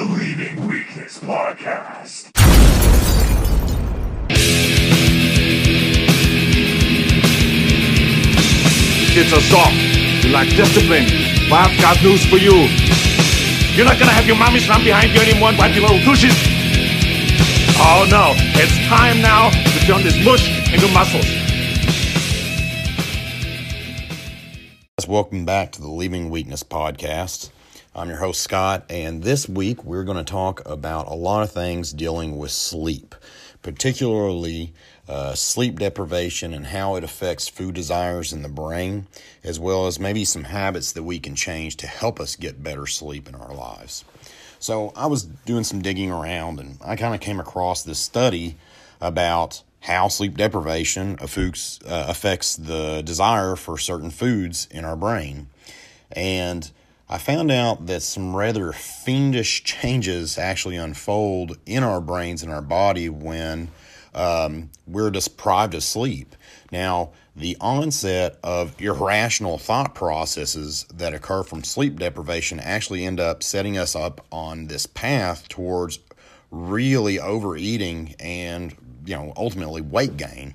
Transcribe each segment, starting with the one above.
The Leaving Weakness Podcast. It's a soft. You lack discipline. Well, I've got news for you. You're not gonna have your mommies run behind you anymore and wipe your little douches. Oh no, it's time now to turn this mush into muscles. Welcome back to the Leaving Weakness Podcast. I'm your host, Scott, and this week we're going to talk about a lot of things dealing with sleep, particularly sleep deprivation and how it affects food desires in the brain, as well as maybe some habits that we can change to help us get better sleep in our lives. So I was doing some digging around, and I kind of came across this study about how sleep deprivation affects the desire for certain foods in our brain. And I found out that some rather fiendish changes actually unfold in our brains and our body when we're deprived of sleep. Now, the onset of irrational thought processes that occur from sleep deprivation actually end up setting us up on this path towards really overeating and, you know, ultimately weight gain.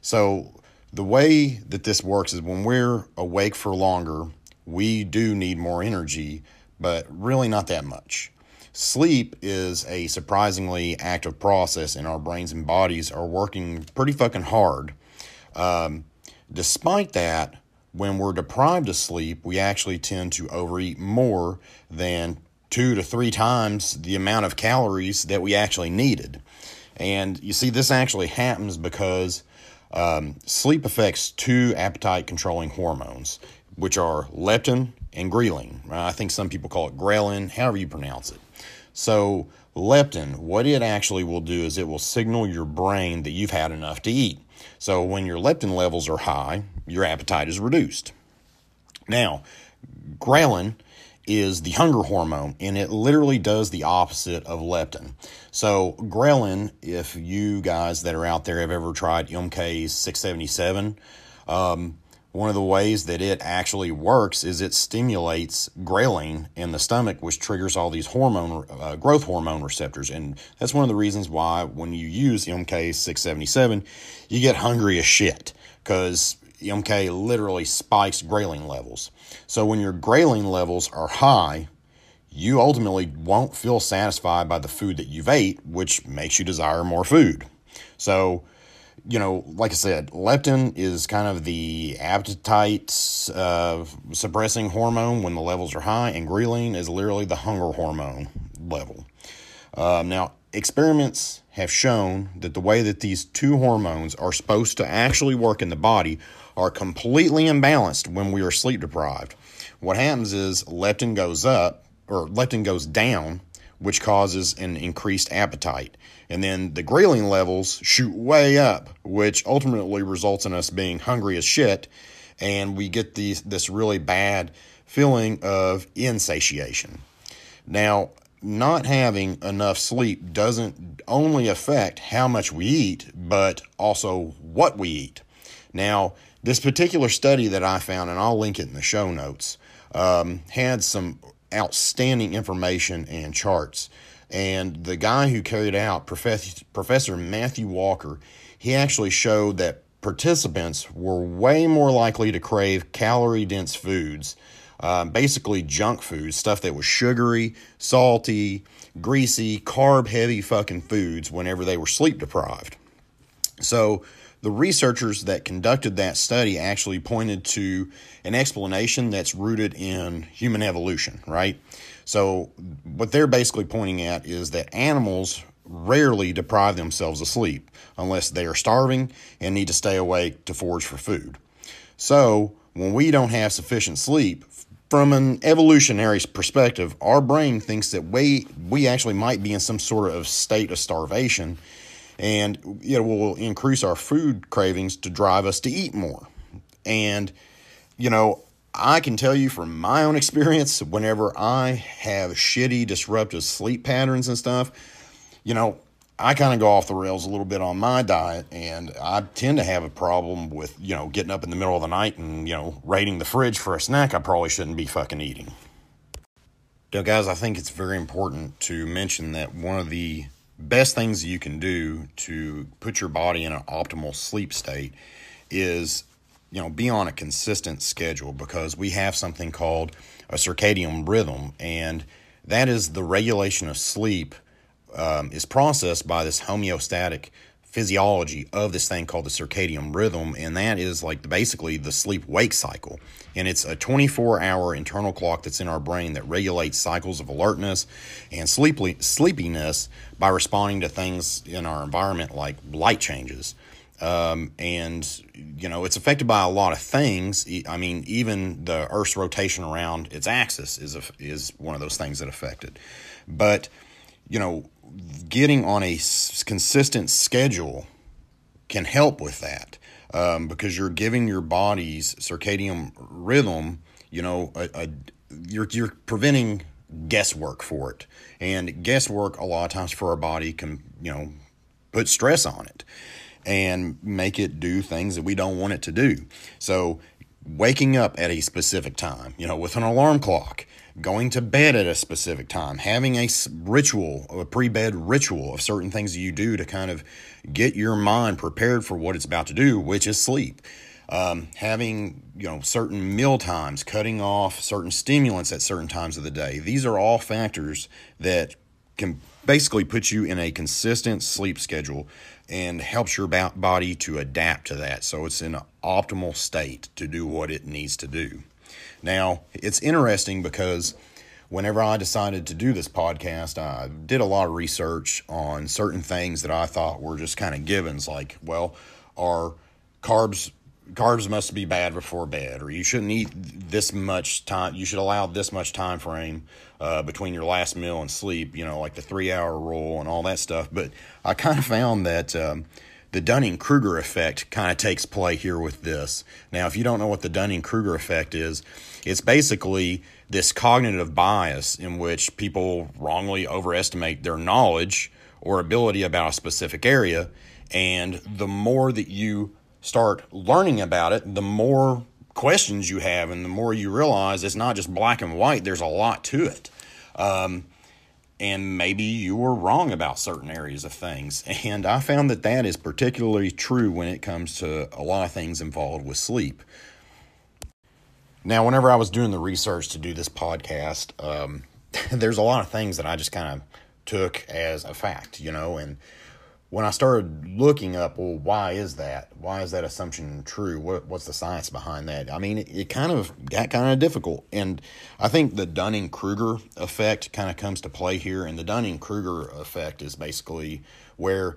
So the way that this works is when we're awake for longer, we do need more energy, but really not that much. Sleep is a surprisingly active process, and our brains and bodies are working pretty fucking hard. Despite that, when we're deprived of sleep, we actually tend to overeat more than 2 to 3 times the amount of calories that we actually needed. And you see, this actually happens because sleep affects 2 appetite-controlling hormones, which are leptin and ghrelin. I think some people call it ghrelin, however you pronounce it. So leptin, what it actually will do is it will signal your brain that you've had enough to eat. So when your leptin levels are high, your appetite is reduced. Now, ghrelin is the hunger hormone, and it literally does the opposite of leptin. So ghrelin, if you guys that are out there have ever tried MK 677, one of the ways that it actually works is it stimulates ghrelin in the stomach, which triggers all these hormone growth hormone receptors. And that's one of the reasons why when you use MK 677, you get hungry as shit, because MK literally spikes ghrelin levels. So when your ghrelin levels are high, you ultimately won't feel satisfied by the food that you've ate, which makes you desire more food. So, you know, like I said, leptin is kind of the appetite suppressing hormone when the levels are high, and ghrelin is literally the hunger hormone level. Now, experiments have shown that the way that these 2 hormones are supposed to actually work in the body are completely imbalanced when we are sleep deprived. What happens is leptin goes down, which causes an increased appetite. And then the ghrelin levels shoot way up, which ultimately results in us being hungry as shit. And we get this really bad feeling of insatiation. Now, not having enough sleep doesn't only affect how much we eat, but also what we eat. Now, this particular study that I found, and I'll link it in the show notes, had some outstanding information and charts. And the guy who carried it out, Professor Matthew Walker, he actually showed that participants were way more likely to crave calorie-dense foods, basically junk food, stuff that was sugary, salty, greasy, carb-heavy fucking foods whenever they were sleep-deprived. So the researchers that conducted that study actually pointed to an explanation that's rooted in human evolution, right? So what they're basically pointing at is that animals rarely deprive themselves of sleep unless they are starving and need to stay awake to forage for food. So when we don't have sufficient sleep, from an evolutionary perspective, our brain thinks that we actually might be in some sort of state of starvation, and it will increase our food cravings to drive us to eat more. And, you know, I can tell you from my own experience, whenever I have shitty, disruptive sleep patterns and stuff, you know, I kind of go off the rails a little bit on my diet, and I tend to have a problem with, you know, getting up in the middle of the night and, you know, raiding the fridge for a snack I probably shouldn't be fucking eating. You know, guys, I think it's very important to mention that one of the best things you can do to put your body in an optimal sleep state is, you know, be on a consistent schedule, because we have something called a circadian rhythm, and that is the regulation of sleep is processed by this homeostatic physiology of this thing called the circadian rhythm, and that is like basically the sleep-wake cycle. And it's a 24-hour internal clock that's in our brain that regulates cycles of alertness and sleepiness by responding to things in our environment like light changes. And, you know, it's affected by a lot of things. I mean, even the Earth's rotation around its axis is one of those things that affect it. But, you know, getting on a consistent schedule can help with that, because you're giving your body's circadian rhythm, you know, you're preventing guesswork for it. And guesswork a lot of times for our body can, you know, put stress on it and make it do things that we don't want it to do. So waking up at a specific time, you know, with an alarm clock, going to bed at a specific time, having a ritual, a pre-bed ritual of certain things you do to kind of get your mind prepared for what it's about to do, which is sleep. Having, you know, certain meal times, cutting off certain stimulants at certain times of the day. These are all factors that can basically put you in a consistent sleep schedule and helps your body to adapt to that, so it's in an optimal state to do what it needs to do. Now, it's interesting because whenever I decided to do this podcast, I did a lot of research on certain things that I thought were just kind of givens, like, well, are carbs must be bad before bed, or you shouldn't eat this much time, you should allow this much time frame between your last meal and sleep, you know, like the 3-hour rule and all that stuff. But I kind of found that the Dunning-Kruger effect kind of takes play here with this. Now, if you don't know what the Dunning-Kruger effect is, it's basically this cognitive bias in which people wrongly overestimate their knowledge or ability about a specific area, and the more that you start learning about it, the more questions you have and the more you realize it's not just black and white, there's a lot to it. And maybe you were wrong about certain areas of things. And I found that that is particularly true when it comes to a lot of things involved with sleep. Now, whenever I was doing the research to do this podcast, there's a lot of things that I just kind of took as a fact, you know, and when I started looking up, well, why is that? Why is that assumption true? What's the science behind that? I mean, it kind of got kind of difficult. And I think the Dunning-Kruger effect kind of comes to play here. And the Dunning-Kruger effect is basically where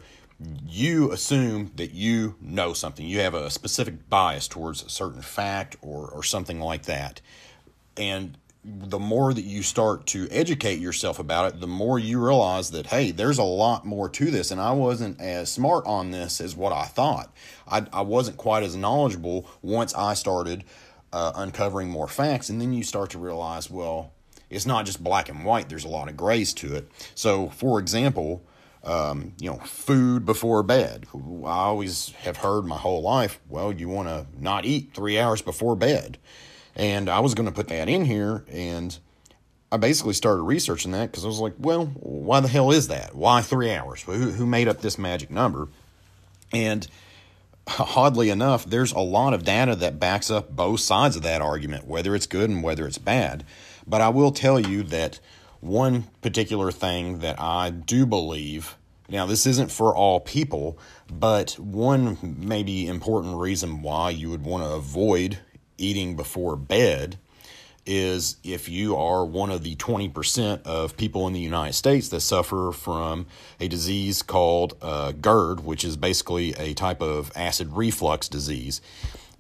you assume that you know something. You have a specific bias towards a certain fact or something like that. And the more that you start to educate yourself about it, the more you realize that, hey, there's a lot more to this, and I wasn't as smart on this as what I thought. I wasn't quite as knowledgeable once I started uncovering more facts, and then you start to realize, well, it's not just black and white. There's a lot of grays to it. So, for example, you know, food before bed. I always have heard my whole life, well, you want to not eat 3 hours before bed. And I was going to put that in here, and I basically started researching that because I was like, well, why the hell is that? Why 3 hours? Who made up this magic number? And oddly enough, there's a lot of data that backs up both sides of that argument, whether it's good and whether it's bad. But I will tell you that one particular thing that I do believe, now this isn't for all people, but one maybe important reason why you would want to avoid eating before bed is if you are one of the 20% of people in the United States that suffer from a disease called GERD, which is basically a type of acid reflux disease.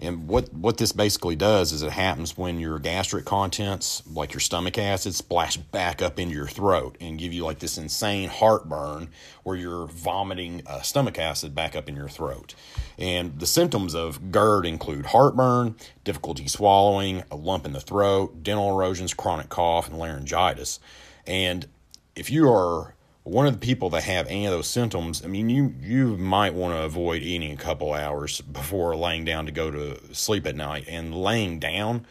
And what this basically does is it happens when your gastric contents, like your stomach acid, splash back up into your throat and give you like this insane heartburn where you're vomiting stomach acid back up in your throat. And the symptoms of GERD include heartburn, difficulty swallowing, a lump in the throat, dental erosions, chronic cough, and laryngitis. And if you are one of the people that have any of those symptoms, I mean, you might want to avoid eating a couple hours before laying down to go to sleep at night. And laying down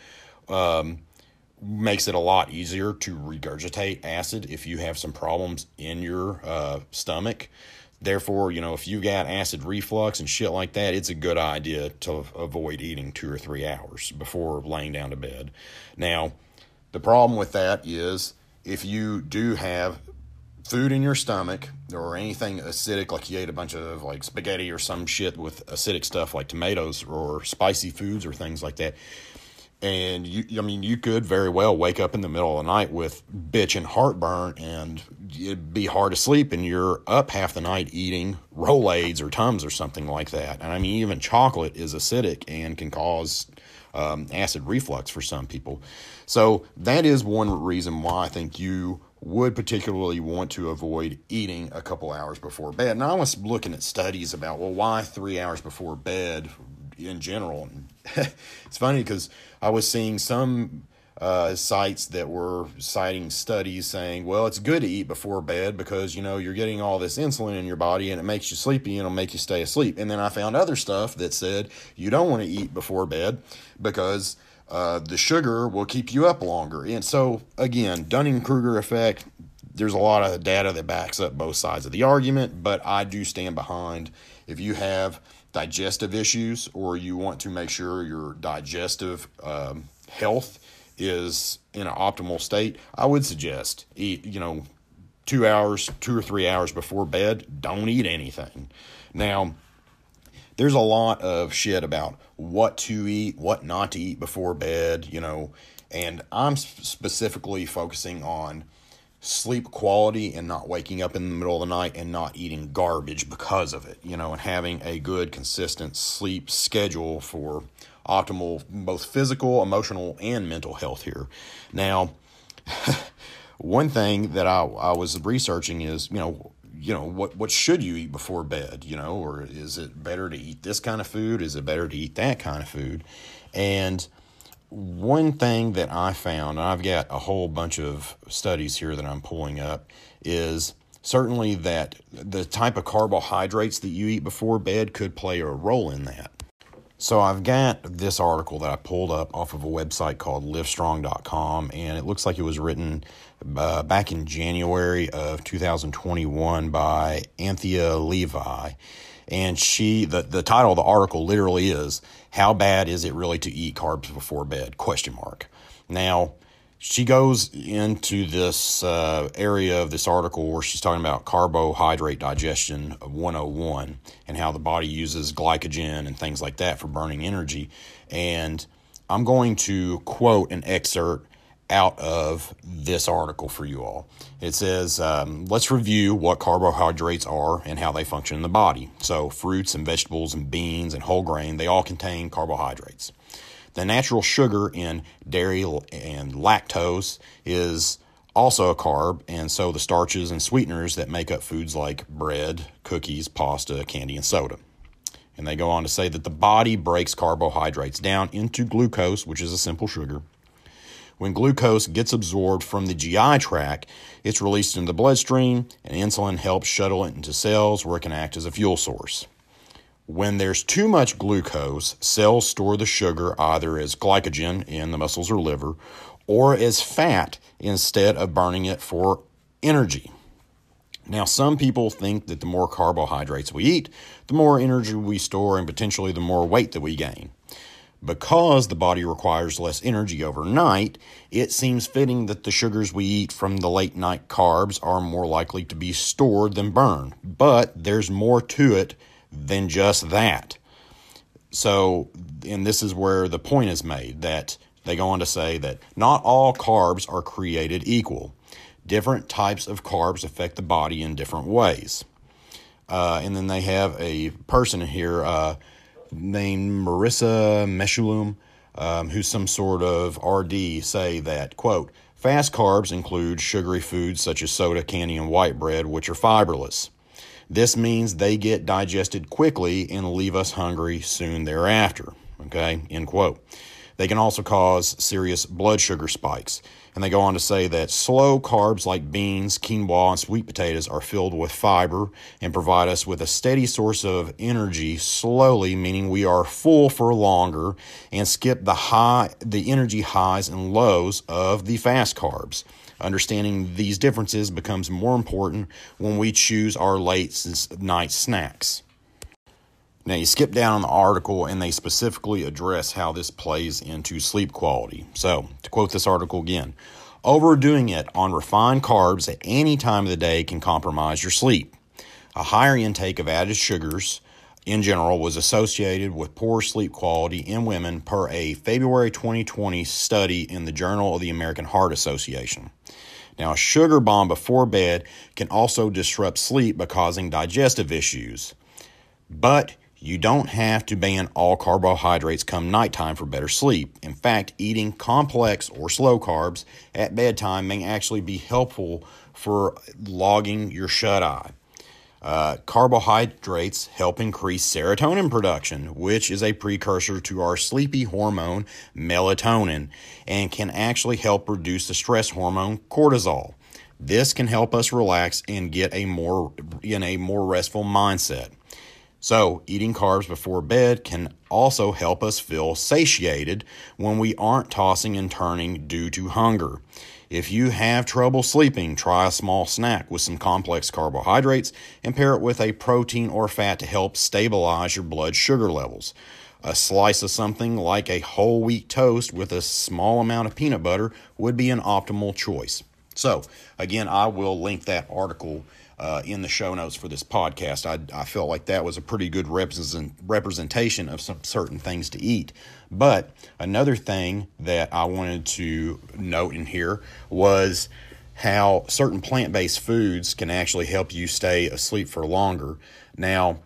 makes it a lot easier to regurgitate acid if you have some problems in your stomach. Therefore, you know, if you got acid reflux and shit like that, it's a good idea to avoid eating 2 or 3 hours before laying down to bed. Now, the problem with that is if you do have food in your stomach or anything acidic, like you ate a bunch of like spaghetti or some shit with acidic stuff like tomatoes or spicy foods or things like that, and you, I mean, you could very well wake up in the middle of the night with bitchin' heartburn, and it'd be hard to sleep, and you're up half the night eating Rolaids or Tums or something like that. And I mean, even chocolate is acidic and can cause acid reflux for some people. So that is one reason why I think you would particularly want to avoid eating a couple hours before bed. And I was looking at studies about, well, why 3 hours before bed in general? It's funny because I was seeing some sites that were citing studies saying, well, it's good to eat before bed because, you know, you're getting all this insulin in your body and it makes you sleepy and it'll make you stay asleep. And then I found other stuff that said you don't want to eat before bed because the sugar will keep you up longer. And so, again, Dunning-Kruger effect, there's a lot of data that backs up both sides of the argument, but I do stand behind if you have digestive issues or you want to make sure your digestive health is in an optimal state, I would suggest eat, you know, 2 or 3 hours before bed, don't eat anything. Now, there's a lot of shit about what to eat, what not to eat before bed, you know, and I'm specifically focusing on sleep quality and not waking up in the middle of the night and not eating garbage because of it, you know, and having a good, consistent sleep schedule for optimal both physical, emotional, and mental health here. Now, one thing that I was researching is, you know, what should you eat before bed, you know, or is it better to eat this kind of food? Is it better to eat that kind of food? And one thing that I found, and I've got a whole bunch of studies here that I'm pulling up, is certainly that the type of carbohydrates that you eat before bed could play a role in that. So I've got this article that I pulled up off of a website called Livestrong.com, and it looks like it was written back in January of 2021 by Anthea Levi. And she, the title of the article literally is, "How Bad Is It Really to Eat Carbs Before Bed?" ? Now, she goes into this area of this article where she's talking about carbohydrate digestion 101 and how the body uses glycogen and things like that for burning energy. And I'm going to quote an excerpt out of this article for you all. It says, let's review what carbohydrates are and how they function in the body. So fruits and vegetables and beans and whole grain, they all contain carbohydrates. The natural sugar in dairy and lactose is also a carb, and so the starches and sweeteners that make up foods like bread, cookies, pasta, candy, and soda. And they go on to say that the body breaks carbohydrates down into glucose, which is a simple sugar. When glucose gets absorbed from the GI tract, it's released into the bloodstream, and insulin helps shuttle it into cells where it can act as a fuel source. When there's too much glucose, cells store the sugar either as glycogen in the muscles or liver, or as fat instead of burning it for energy. Now, some people think that the more carbohydrates we eat, the more energy we store and potentially the more weight that we gain. Because the body requires less energy overnight, it seems fitting that the sugars we eat from the late night carbs are more likely to be stored than burned. But there's more to it than just that. So, and this is where the point is made, that they go on to say that not all carbs are created equal. Different types of carbs affect the body in different ways. And then they have a person here, named Marissa Mishulum, who's some sort of RD, say that, quote, fast carbs include sugary foods such as soda, candy, and white bread, which are fiberless. This means they get digested quickly and leave us hungry soon thereafter, okay, end quote. They can also cause serious blood sugar spikes. And they go on to say that slow carbs like beans, quinoa, and sweet potatoes are filled with fiber and provide us with a steady source of energy slowly, meaning we are full for longer and skip the energy highs and lows of the fast carbs. Understanding these differences becomes more important when we choose our late night snacks. Now, you skip down on the article, and they specifically address how this plays into sleep quality. So, to quote this article again, overdoing it on refined carbs at any time of the day can compromise your sleep. A higher intake of added sugars, in general, was associated with poor sleep quality in women per a February 2020 study in the Journal of the American Heart Association. Now, a sugar bomb before bed can also disrupt sleep by causing digestive issues. But you don't have to ban all carbohydrates come nighttime for better sleep. In fact, eating complex or slow carbs at bedtime may actually be helpful for logging your shut-eye. Carbohydrates help increase serotonin production, which is a precursor to our sleepy hormone melatonin, and can actually help reduce the stress hormone cortisol. This can help us relax and get in a more restful mindset. So, eating carbs before bed can also help us feel satiated when we aren't tossing and turning due to hunger. If you have trouble sleeping, try a small snack with some complex carbohydrates and pair it with a protein or fat to help stabilize your blood sugar levels. A slice of something like a whole wheat toast with a small amount of peanut butter would be an optimal choice. So, again, I will link that article in the show notes for this podcast. I felt like that was a pretty good representation of some certain things to eat. But another thing that I wanted to note in here was how certain plant-based foods can actually help you stay asleep for longer. Now,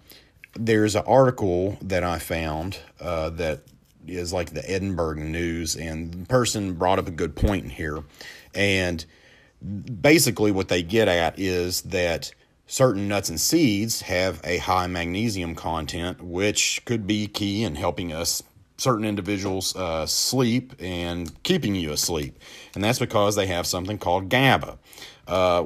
there's an article that I found that is like the Edinburgh News, and the person brought up a good point in here. And basically, what they get at is that certain nuts and seeds have a high magnesium content, which could be key in helping us, certain individuals, sleep and keeping you asleep. And that's because they have something called GABA,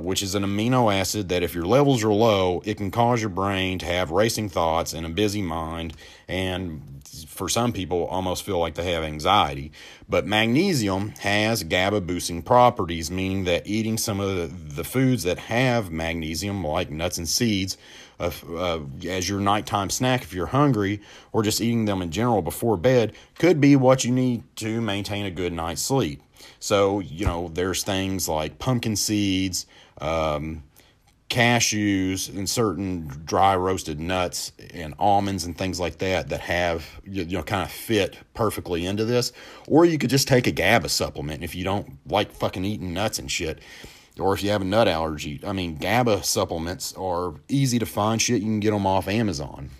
which is an amino acid that if your levels are low, it can cause your brain to have racing thoughts and a busy mind, and for some people almost feel like they have anxiety. But magnesium has GABA boosting properties, meaning that eating some of the foods that have magnesium, like nuts and seeds, as your nighttime snack if you're hungry, or just eating them in general before bed, could be what you need to maintain a good night's sleep. So, you know, there's things like pumpkin seeds, cashews, and certain dry roasted nuts and almonds and things like that that have, you know, kind of fit perfectly into this. Or you could just take a GABA supplement if you don't like fucking eating nuts and shit, or if you have a nut allergy. I mean, GABA supplements are easy to find shit. You can get them off Amazon.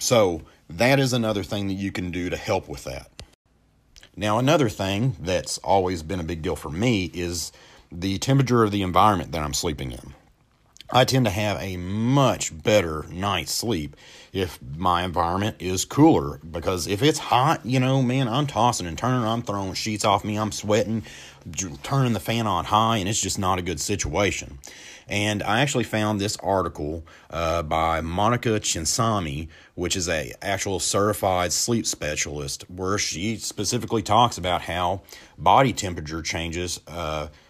So that is another thing that you can do to help with that. Now, another thing that's always been a big deal for me is the temperature of the environment that I'm sleeping in. I tend to have a much better night's sleep if my environment is cooler, because if it's hot, you know, man, I'm tossing and turning, I'm throwing sheets off me, I'm sweating, turning the fan on high, and it's just not a good situation. And I actually found this article by Monica Chinsami, which is a actual certified sleep specialist, where she specifically talks about how body temperature changes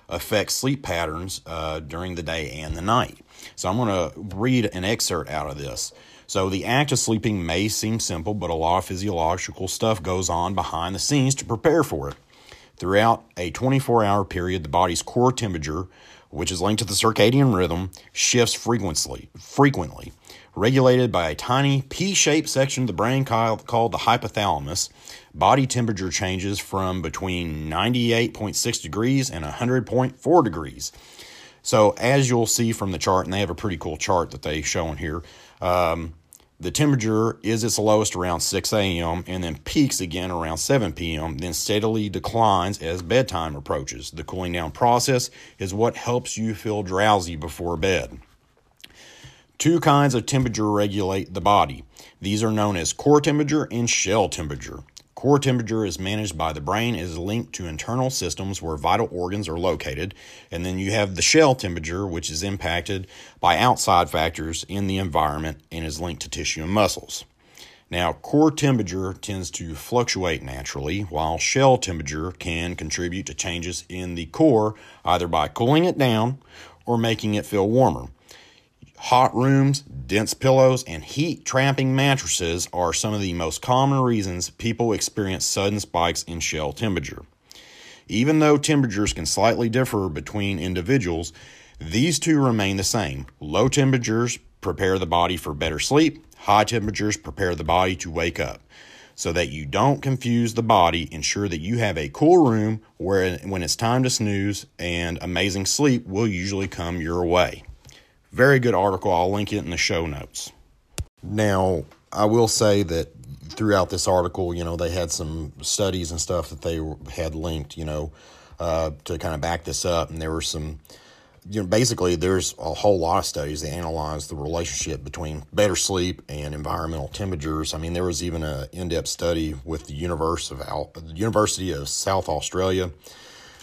affect sleep patterns during the day and the night. So I'm going to read an excerpt out of this. So, the act of sleeping may seem simple, but a lot of physiological stuff goes on behind the scenes to prepare for it. Throughout a 24-hour period, the body's core temperature, which is linked to the circadian rhythm, shifts frequently, regulated by a tiny P-shaped section of the brain called the hypothalamus. Body temperature changes from between 98.6 degrees and 100.4 degrees. So, as you'll see from the chart, and they have a pretty cool chart that they show in here, the temperature is its lowest around 6 a.m. and then peaks again around 7 p.m., then steadily declines as bedtime approaches. The cooling down process is what helps you feel drowsy before bed. Two kinds of temperature regulate the body. These are known as core temperature and shell temperature. Core temperature is managed by the brain, is linked to internal systems where vital organs are located, and then you have the shell temperature, which is impacted by outside factors in the environment and is linked to tissue and muscles. Now, core temperature tends to fluctuate naturally, while shell temperature can contribute to changes in the core, either by cooling it down or making it feel warmer. Hot rooms, dense pillows, and heat-trapping mattresses are some of the most common reasons people experience sudden spikes in shell temperature. Even though temperatures can slightly differ between individuals, these two remain the same. Low temperatures prepare the body for better sleep. High temperatures prepare the body to wake up. So that you don't confuse the body, ensure that you have a cool room where when it's time to snooze, and amazing sleep will usually come your way. Very good article. I'll link it in the show notes. Now, I will say that throughout this article, you know, they had some studies and stuff that they had linked, you know, to kind of back this up. And there were some, you know, basically there's a whole lot of studies that analyze the relationship between better sleep and environmental temperatures. I mean, there was even an in-depth study with the University of South Australia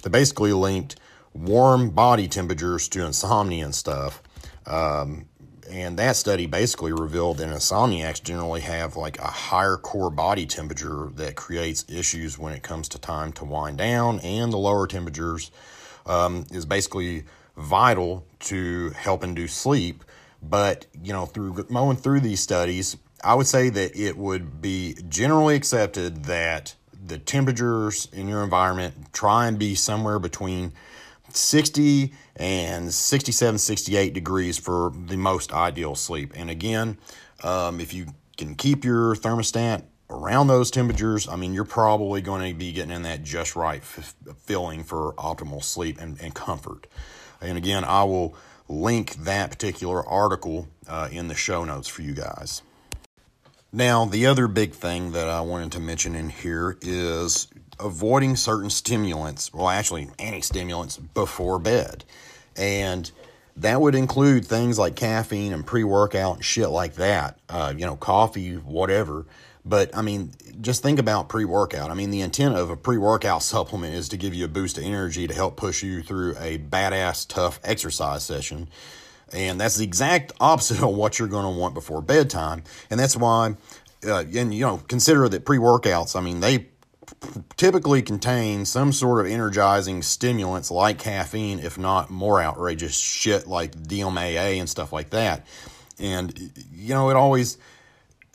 that basically linked warm body temperatures to insomnia and stuff. And that study basically revealed that insomniacs generally have like a higher core body temperature that creates issues when it comes to time to wind down, and the lower temperatures is basically vital to help induce sleep. But, you know, through going through these studies, I would say that it would be generally accepted that the temperatures in your environment try and be somewhere between 60 and 67, 68 degrees for the most ideal sleep. And again, if you can keep your thermostat around those temperatures, I mean, you're probably going to be getting in that just right feeling for optimal sleep and comfort. And again, I will link that particular article in the show notes for you guys. Now, the other big thing that I wanted to mention in here is avoiding certain stimulants, well, actually anti-stimulants, before bed. And that would include things like caffeine and pre-workout and shit like that, you know, coffee, whatever. But, I mean, just think about pre-workout. I mean, the intent of a pre-workout supplement is to give you a boost of energy to help push you through a badass, tough exercise session. And that's the exact opposite of what you're going to want before bedtime. And that's why, and, you know, consider that pre-workouts, I mean, they typically contain some sort of energizing stimulants like caffeine, if not more outrageous shit like DMAA and stuff like that. And, you know, it always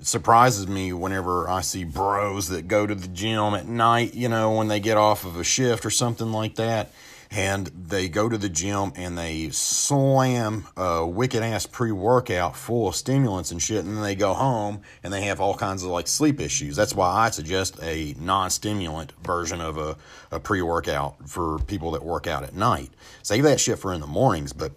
surprises me whenever I see bros that go to the gym at night, you know, when they get off of a shift or something like that, and they go to the gym and they slam a wicked ass pre-workout full of stimulants and shit, and then they go home and they have all kinds of like sleep issues. That's why I suggest a non-stimulant version of a pre-workout for people that work out at night. Save that shit for in the mornings. But,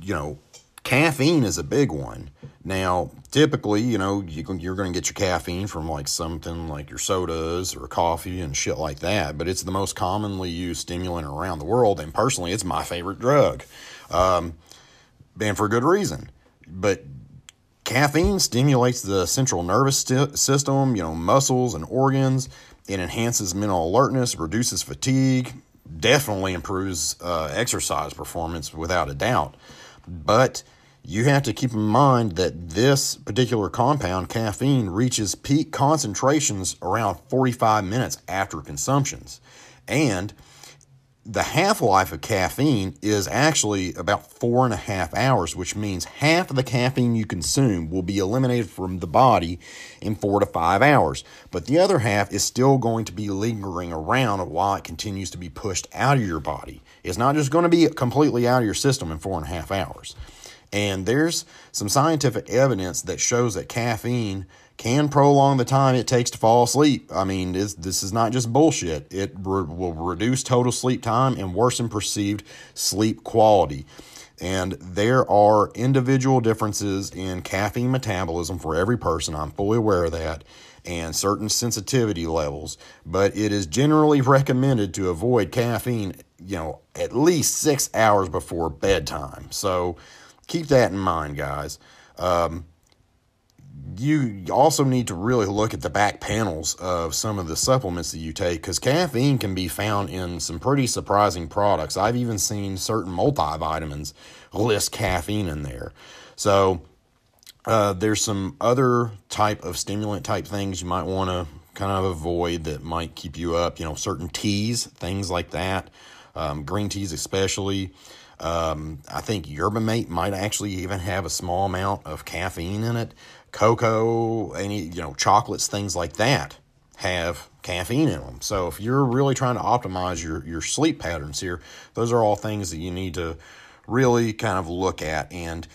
you know, caffeine is a big one. Now, typically, you know, you're going to get your caffeine from like something like your sodas or coffee and shit like that, but it's the most commonly used stimulant around the world, and personally, it's my favorite drug, and for good reason. But caffeine stimulates the central nervous system, you know, muscles and organs. It enhances mental alertness, reduces fatigue, definitely improves exercise performance without a doubt. But you have to keep in mind that this particular compound, caffeine, reaches peak concentrations around 45 minutes after consumptions. And the half-life of caffeine is actually about 4.5 hours, which means half of the caffeine you consume will be eliminated from the body in 4 to 5 hours. But the other half is still going to be lingering around while it continues to be pushed out of your body. It's not just going to be completely out of your system in 4.5 hours. And there's some scientific evidence that shows that caffeine can prolong the time it takes to fall asleep. I mean, this is not just bullshit. It will reduce total sleep time and worsen perceived sleep quality. And there are individual differences in caffeine metabolism for every person. I'm fully aware of that, and certain sensitivity levels. But it is generally recommended to avoid caffeine, you know, at least 6 hours before bedtime. So keep that in mind, guys. you also need to really look at the back panels of some of the supplements that you take, because caffeine can be found in some pretty surprising products. I've even seen certain multivitamins list caffeine in there. So there's some other type of stimulant type things you might want to kind of avoid that might keep you up, you know, certain teas, things like that, green teas especially. I think yerba mate might actually even have a small amount of caffeine in it. Cocoa, any, you know, chocolates, things like that have caffeine in them. So if you're really trying to optimize your sleep patterns here, those are all things that you need to really kind of look at. And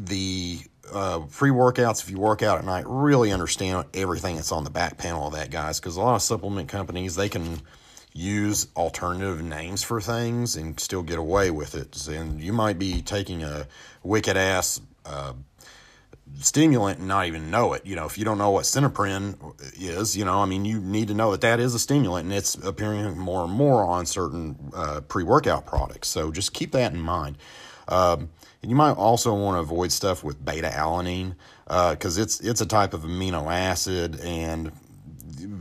the pre-workouts, if you work out at night, really understand everything that's on the back panel of that, guys, because a lot of supplement companies, they can use alternative names for things and still get away with it. And you might be taking a wicked ass stimulant and not even know it. You know, if you don't know what Cineprin is, you know, I mean, you need to know that that is a stimulant, and it's appearing more and more on certain pre-workout products. So just keep that in mind. And you might also want to avoid stuff with beta alanine, because it's a type of amino acid, and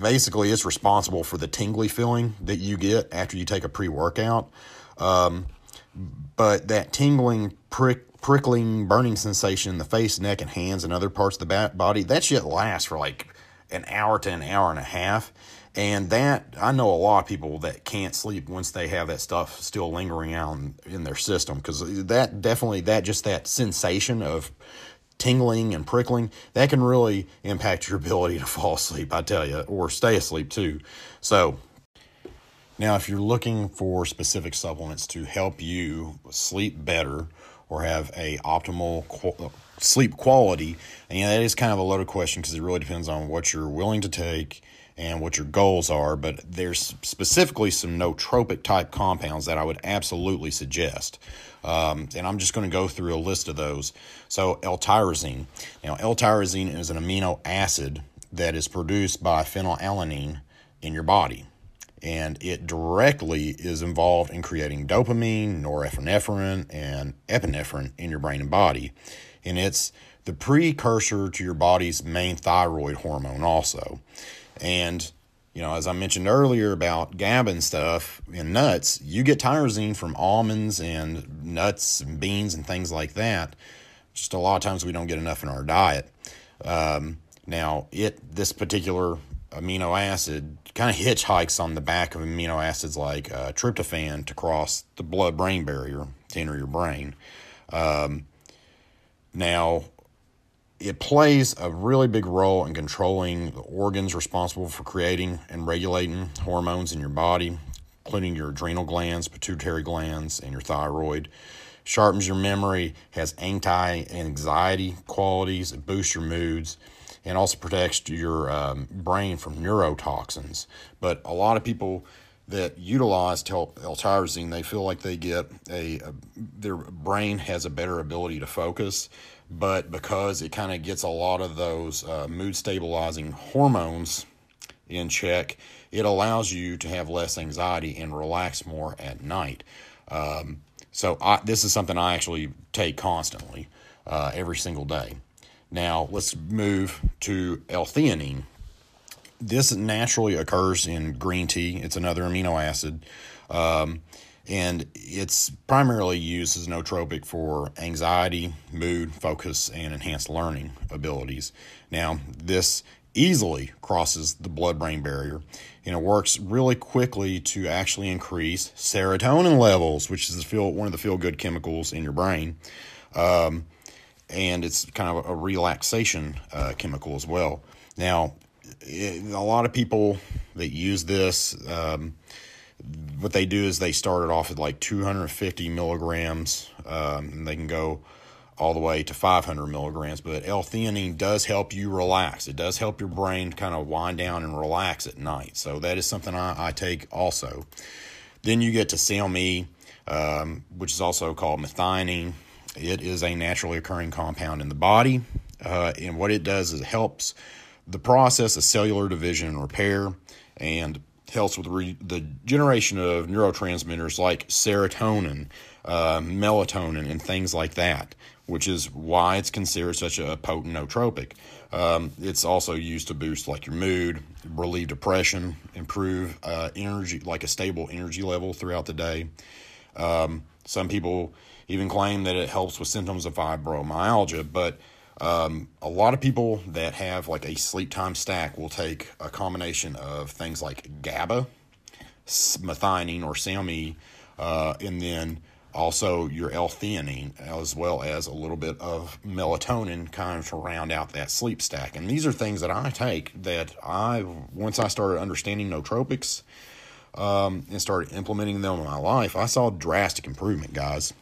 basically it's responsible for the tingly feeling that you get after you take a pre-workout. But that tingling, prickling, burning sensation in the face, neck, and hands and other parts of the body, that shit lasts for like an hour to an hour and a half. And that, I know a lot of people that can't sleep once they have that stuff still lingering out in their system, because that definitely, that just that sensation of tingling and prickling, that can really impact your ability to fall asleep, I tell you, or stay asleep too. So now if you're looking for specific supplements to help you sleep better or have a optimal sleep quality, and that is kind of a loaded question, because it really depends on what you're willing to take and what your goals are, but there's specifically some nootropic type compounds that I would absolutely suggest. And I'm just going to go through a list of those. So L-tyrosine. Now, L-tyrosine is an amino acid that is produced by phenylalanine in your body, and it directly is involved in creating dopamine, norepinephrine, and epinephrine in your brain and body. And it's the precursor to your body's main thyroid hormone also. And, you know, as I mentioned earlier about GABA and stuff and nuts, you get tyrosine from almonds and nuts and beans and things like that. Just a lot of times we don't get enough in our diet. Now, this particular amino acid kind of hitchhikes on the back of amino acids like tryptophan to cross the blood-brain barrier to enter your brain. Now, it plays a really big role in controlling the organs responsible for creating and regulating hormones in your body, including your adrenal glands, pituitary glands, and your thyroid. Sharpens your memory, has anti-anxiety qualities, it boosts your moods, and also protects your brain from neurotoxins. But a lot of people that utilize L-tyrosine, they feel like they get their brain has a better ability to focus, but because it kind of gets a lot of those mood stabilizing hormones in check, it allows you to have less anxiety and relax more at night. So this is something I actually take constantly every single day. Now let's move to L-theanine. This naturally occurs in green tea. It's another amino acid. And it's primarily used as nootropic for anxiety, mood, focus, and enhanced learning abilities. Now, this easily crosses the blood-brain barrier, and it works really quickly to actually increase serotonin levels, which is one of the feel-good chemicals in your brain. And it's kind of a relaxation chemical as well. Now, a lot of people that use this, what they do is they start it off at like 250 milligrams, and they can go all the way to 500 milligrams. But L-theanine does help you relax. It does help your brain kind of wind down and relax at night. So that is something I take also. Then you get to CME, which is also called methionine. It is a naturally occurring compound in the body. And what it does is it helps the process of cellular division and repair, and helps with the generation of neurotransmitters like serotonin, melatonin, and things like that. which is why it's considered such a potent nootropic. It's also used to boost like your mood, relieve depression, improve energy, like a stable energy level throughout the day. Some people even claim that it helps with symptoms of fibromyalgia, but a lot of people that have like a sleep time stack will take a combination of things like GABA, methionine or CME, and then also your L-theanine, as well as a little bit of melatonin kind of to round out that sleep stack. And these are things that I take that once I started understanding nootropics and started implementing them in my life, I saw drastic improvement, guys.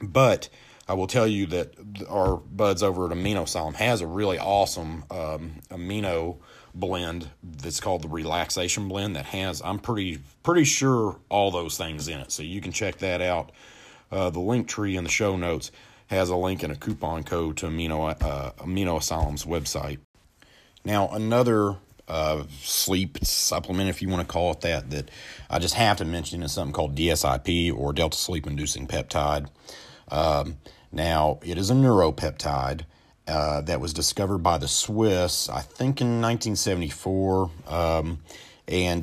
But I will tell you that our buds over at Amino Asylum has a really awesome amino blend that's called the relaxation blend that has, I'm pretty sure, all those things in it. So you can check that out. The link tree in the show notes has a link and a coupon code to Amino Asylum's website. Now, another sleep supplement, if you want to call it that I just have to mention is something called DSIP, or Delta Sleep Inducing Peptide. Now, it is a neuropeptide that was discovered by the Swiss, I think, in 1974. And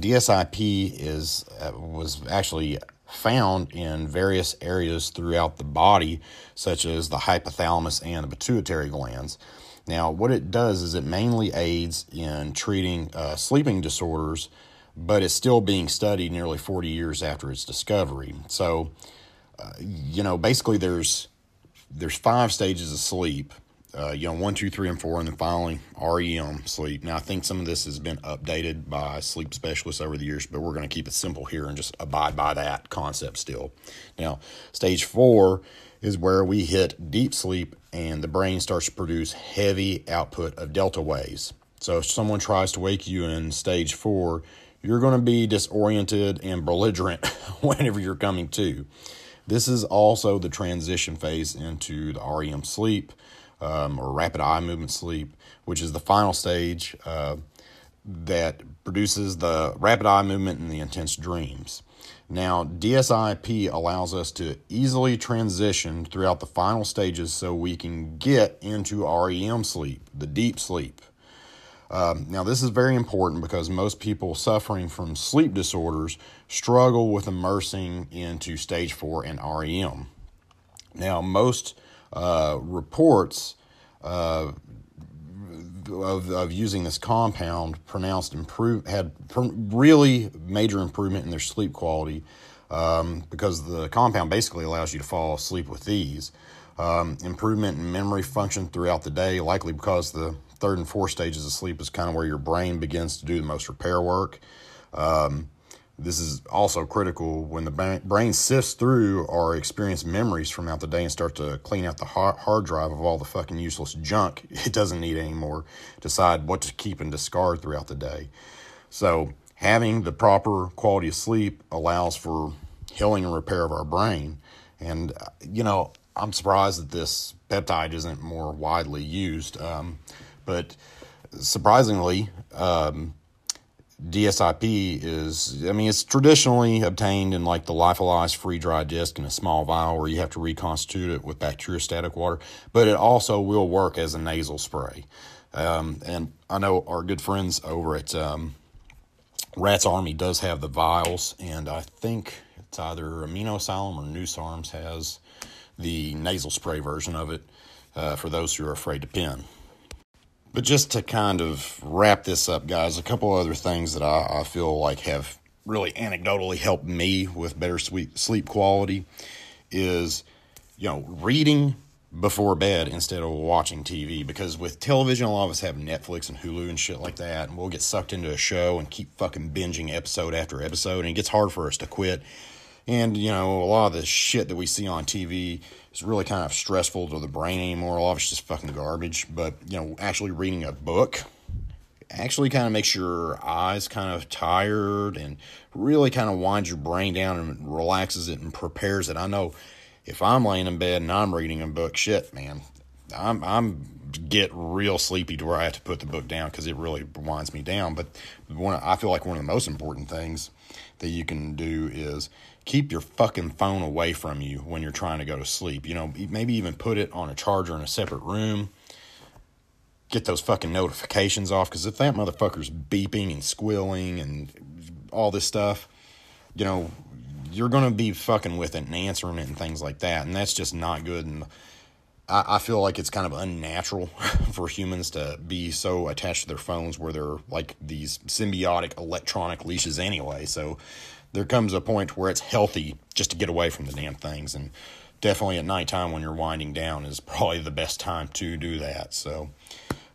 DSIP was actually found in various areas throughout the body, such as the hypothalamus and the pituitary glands. Now, what it does is it mainly aids in treating sleeping disorders, but it's still being studied nearly 40 years after its discovery. So, basically there's 5 stages of sleep, 1, 2, 3, and 4, and then finally REM sleep. Now, I think some of this has been updated by sleep specialists over the years, but we're going to keep it simple here and just abide by that concept still. Now, stage 4 is where we hit deep sleep and the brain starts to produce heavy output of delta waves. So if someone tries to wake you in stage 4, you're going to be disoriented and belligerent whenever you're coming to. This is also the transition phase into the REM sleep, or rapid eye movement sleep, which is the final stage that produces the rapid eye movement and the intense dreams. Now, DSIP allows us to easily transition throughout the final stages so we can get into REM sleep, the deep sleep. Now, this is very important because most people suffering from sleep disorders struggle with immersing into stage 4 and REM. Now, most reports of using this compound had really major improvement in their sleep quality because the compound basically allows you to fall asleep with these. Improvement in memory function throughout the day, likely because the 3rd and 4th stages of sleep is kind of where your brain begins to do the most repair work. This is also critical when the brain sifts through our experienced memories from out the day and start to clean out the hard drive of all the fucking useless junk it doesn't need anymore. Decide what to keep and discard throughout the day. So having the proper quality of sleep allows for healing and repair of our brain. And, I'm surprised that this peptide isn't more widely used, but surprisingly, DSIP it's traditionally obtained in like the lyophilized free dry disk in a small vial where you have to reconstitute it with bacteriostatic water, but it also will work as a nasal spray. And I know our good friends over at Rat's Army does have the vials, and I think it's either Amino Asylum or Noose Arms has the nasal spray version of it for those who are afraid to pen. But just to kind of wrap this up, guys, a couple other things that I feel like have really anecdotally helped me with better sleep quality is, reading before bed instead of watching TV. Because with television, a lot of us have Netflix and Hulu and shit like that, and we'll get sucked into a show and keep fucking binging episode after episode, and it gets hard for us to quit. And, a lot of the shit that we see on TV is really kind of stressful to the brain anymore. A lot of it's just fucking garbage. But, actually reading a book actually kind of makes your eyes kind of tired and really kind of winds your brain down and relaxes it and prepares it. I know if I'm laying in bed and I'm reading a book, shit, man, I'm get real sleepy to where I have to put the book down because it really winds me down. But I feel like one of the most important things that you can do is keep your fucking phone away from you when you're trying to go to sleep. You know, maybe even put it on a charger in a separate room. Get those fucking notifications off, because if that motherfucker's beeping and squealing and all this stuff, you know, you're going to be fucking with it and answering it and things like that. And that's just not good. And I feel like it's kind of unnatural for humans to be so attached to their phones, where they're like these symbiotic electronic leashes anyway. So there comes a point where it's healthy just to get away from the damn things. And definitely at nighttime when you're winding down is probably the best time to do that. So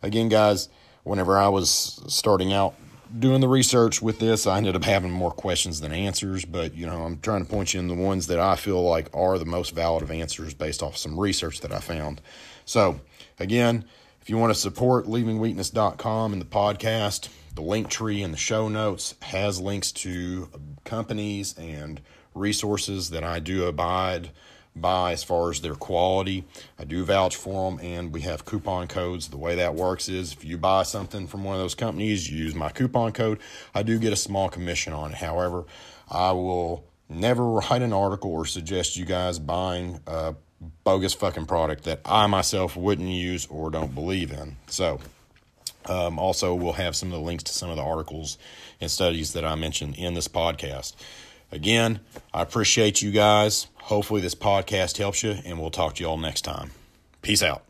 again, guys, whenever I was starting out doing the research with this, I ended up having more questions than answers, but you know, I'm trying to point you in the ones that I feel like are the most valid of answers based off some research that I found. So again, if you want to support leavingweakness.com and the podcast, the link tree in the show notes has links to companies and resources that I do abide by as far as their quality. I do vouch for them, and we have coupon codes. The way that works is if you buy something from one of those companies, you use my coupon code. I do get a small commission on it. However, I will never write an article or suggest you guys buying a bogus fucking product that I myself wouldn't use or don't believe in. So also we'll have some of the links to some of the articles and studies that I mentioned in this podcast. Again, I appreciate you guys. Hopefully this podcast helps you, and we'll talk to you all next time. Peace out.